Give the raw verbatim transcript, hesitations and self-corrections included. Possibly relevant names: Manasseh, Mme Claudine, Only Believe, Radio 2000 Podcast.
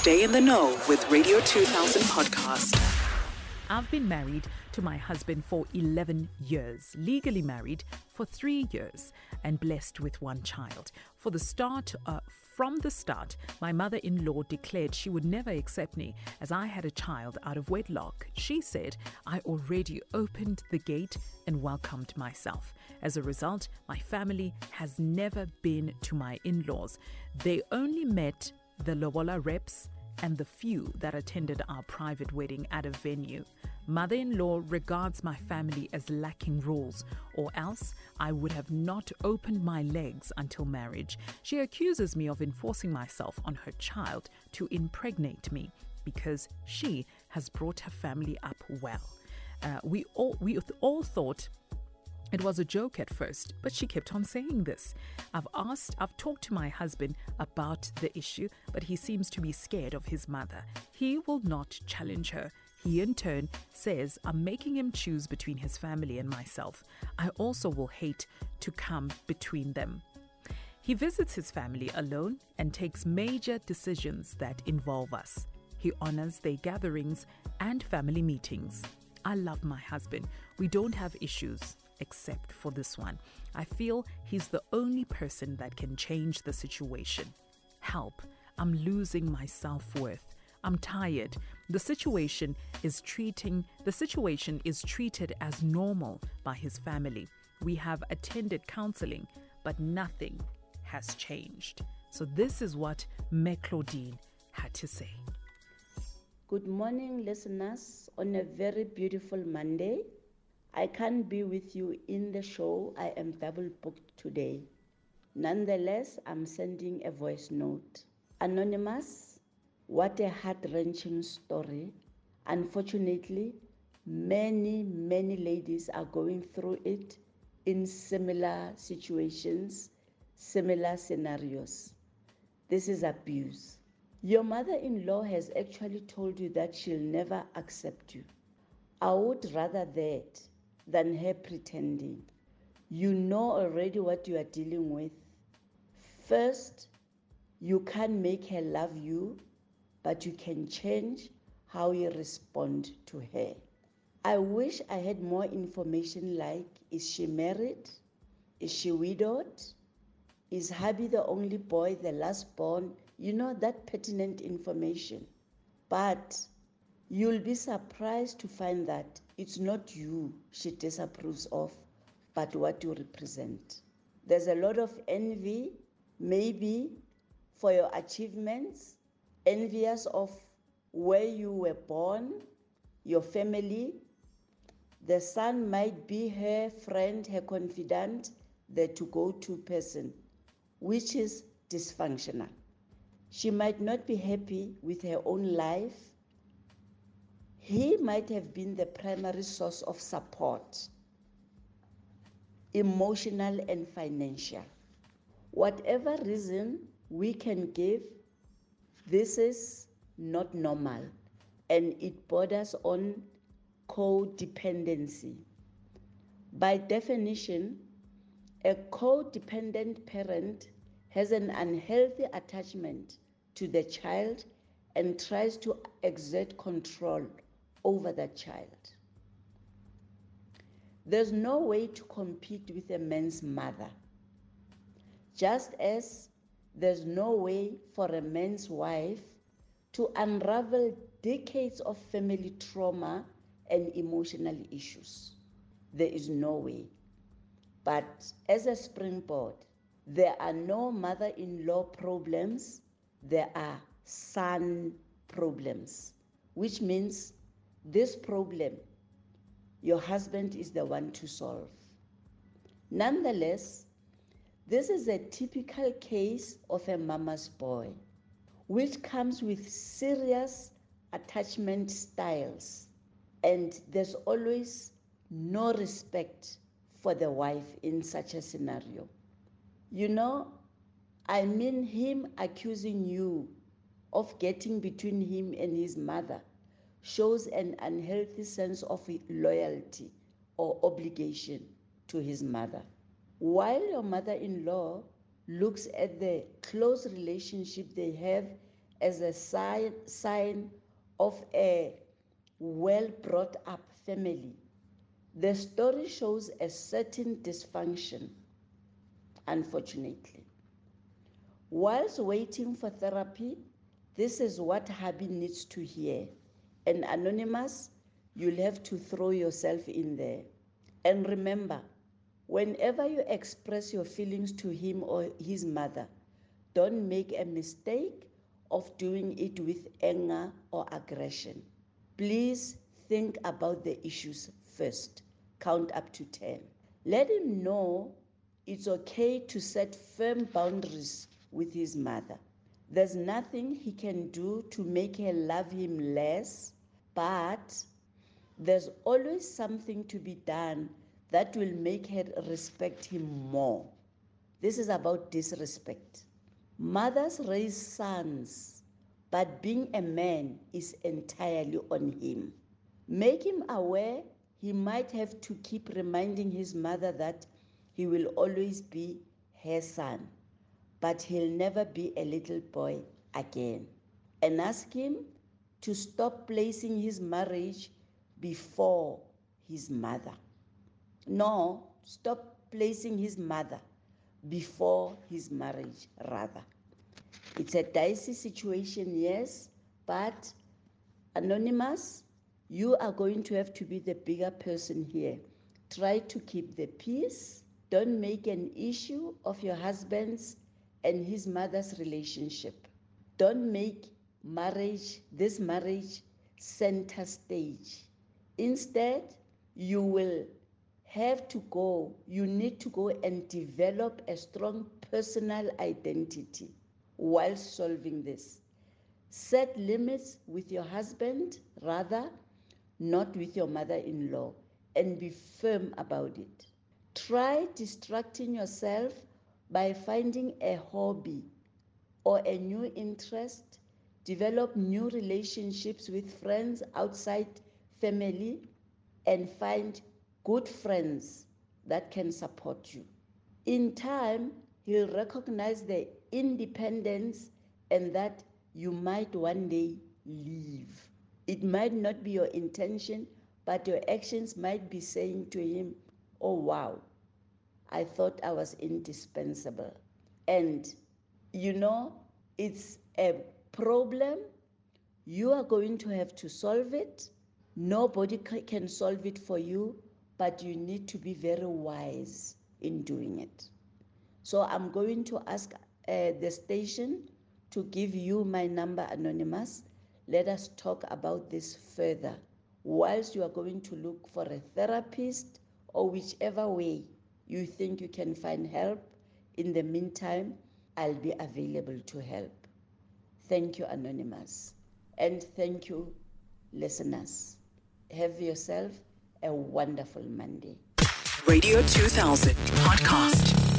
Stay in the know with Radio two thousand Podcast. I've been married to my husband for eleven years, legally married for three years and blessed with one child. For the start, uh, from the start, my mother-in-law declared she would never accept me as I had a child out of wedlock. She said I already opened the gate and welcomed myself. As a result, my family has never been to my in-laws. They only met the Lobola reps and the few that attended our private wedding at a venue. Mother-in-law regards my family as lacking rules, or else I would have not opened my legs until marriage. She accuses me of enforcing myself on her child to impregnate me because she has brought her family up well. Uh, we all we all thought it was a joke at first, but she kept on saying this. I've asked, I've talked to my husband about the issue, but he seems to be scared of his mother. He will not challenge her. He, in turn, says I'm making him choose between his family and myself. I also will hate to come between them. He visits his family alone and takes major decisions that involve us. He honors their gatherings and family meetings. I love my husband. We don't have issues. Except for this one. I feel he's the only person that can change the situation. Help. I'm losing my self-worth. I'm tired. The situation is treating, the situation is treated as normal by his family. We have attended counseling, but nothing has changed. So this is what Mme Claudine had to say. Good morning, listeners, on a very beautiful Monday. I can't be with you in the show. I am double booked today. Nonetheless, I'm sending a voice note. Anonymous, what a heart-wrenching story. Unfortunately, many, many ladies are going through it in similar situations, similar scenarios. This is abuse. Your mother-in-law has actually told you that she'll never accept you. I would rather that than her pretending. You know already what you are dealing with. First, you can make her love you, but you can change how you respond to her. I wish I had more information, like, is she married? Is she widowed? Is hubby the only boy, the last born? You know, that pertinent information. But you'll be surprised to find that it's not you she disapproves of, but what you represent. There's a lot of envy, maybe, for your achievements, envious of where you were born, your family. The son might be her friend, her confidant, the to-go-to person, which is dysfunctional. She might not be happy with her own life. He might have been the primary source of support, emotional and financial. Whatever reason we can give, this is not normal, and it borders on codependency. By definition, a codependent parent has an unhealthy attachment to the child and tries to exert control over that child. There's no way to compete with a man's mother, just as there's no way for a man's wife to unravel decades of family trauma and emotional issues. There is no way. But as a springboard, there are no mother-in-law problems, there are son problems, which means this problem, your husband is the one to solve. Nonetheless, this is a typical case of a mama's boy, which comes with serious attachment styles, and there's always no respect for the wife in such a scenario. You know, I mean him accusing you of getting between him and his mother shows an unhealthy sense of loyalty or obligation to his mother. While your mother-in-law looks at the close relationship they have as a sign, sign of a well-brought-up family. The story shows a certain dysfunction, unfortunately. Whilst waiting for therapy, this is what Habi needs to hear. And anonymous, you'll have to throw yourself in there. And remember, whenever you express your feelings to him or his mother, don't make a mistake of doing it with anger or aggression. Please think about the issues first. Count up to ten. Let him know it's okay to set firm boundaries with his mother. There's nothing he can do to make her love him less, but there's always something to be done that will make her respect him more. This is about disrespect. Mothers raise sons, but being a man is entirely on him. Make him aware he might have to keep reminding his mother that he will always be her son, but he'll never be a little boy again. And ask him to stop placing his marriage before his mother. No, stop placing his mother before his marriage, rather. It's a dicey situation, yes, but anonymous, you are going to have to be the bigger person here. Try to keep the peace. Don't make an issue of your husband's and his mother's relationship. Don't make marriage, this marriage, center stage. Instead, you will have to go, you need to go and develop a strong personal identity while solving this. Set limits with your husband, rather, not with your mother-in-law, and be firm about it. Try distracting yourself by finding a hobby or a new interest. Develop new relationships with friends outside family, and find good friends that can support you. In time, he'll recognize the independence and that you might one day leave. It might not be your intention, but your actions might be saying to him, oh wow, I thought I was indispensable. And you know, it's a problem. You are going to have to solve it. Nobody can solve it for you, but you need to be very wise in doing it. So I'm going to ask uh, the station to give you my number, anonymous. Let us talk about this further. Whilst you are going to look for a therapist or whichever way you think you can find help, in the meantime, I'll be available to help. Thank you, anonymous. And thank you, listeners. Have yourself a wonderful Monday. Radio two thousand Podcast.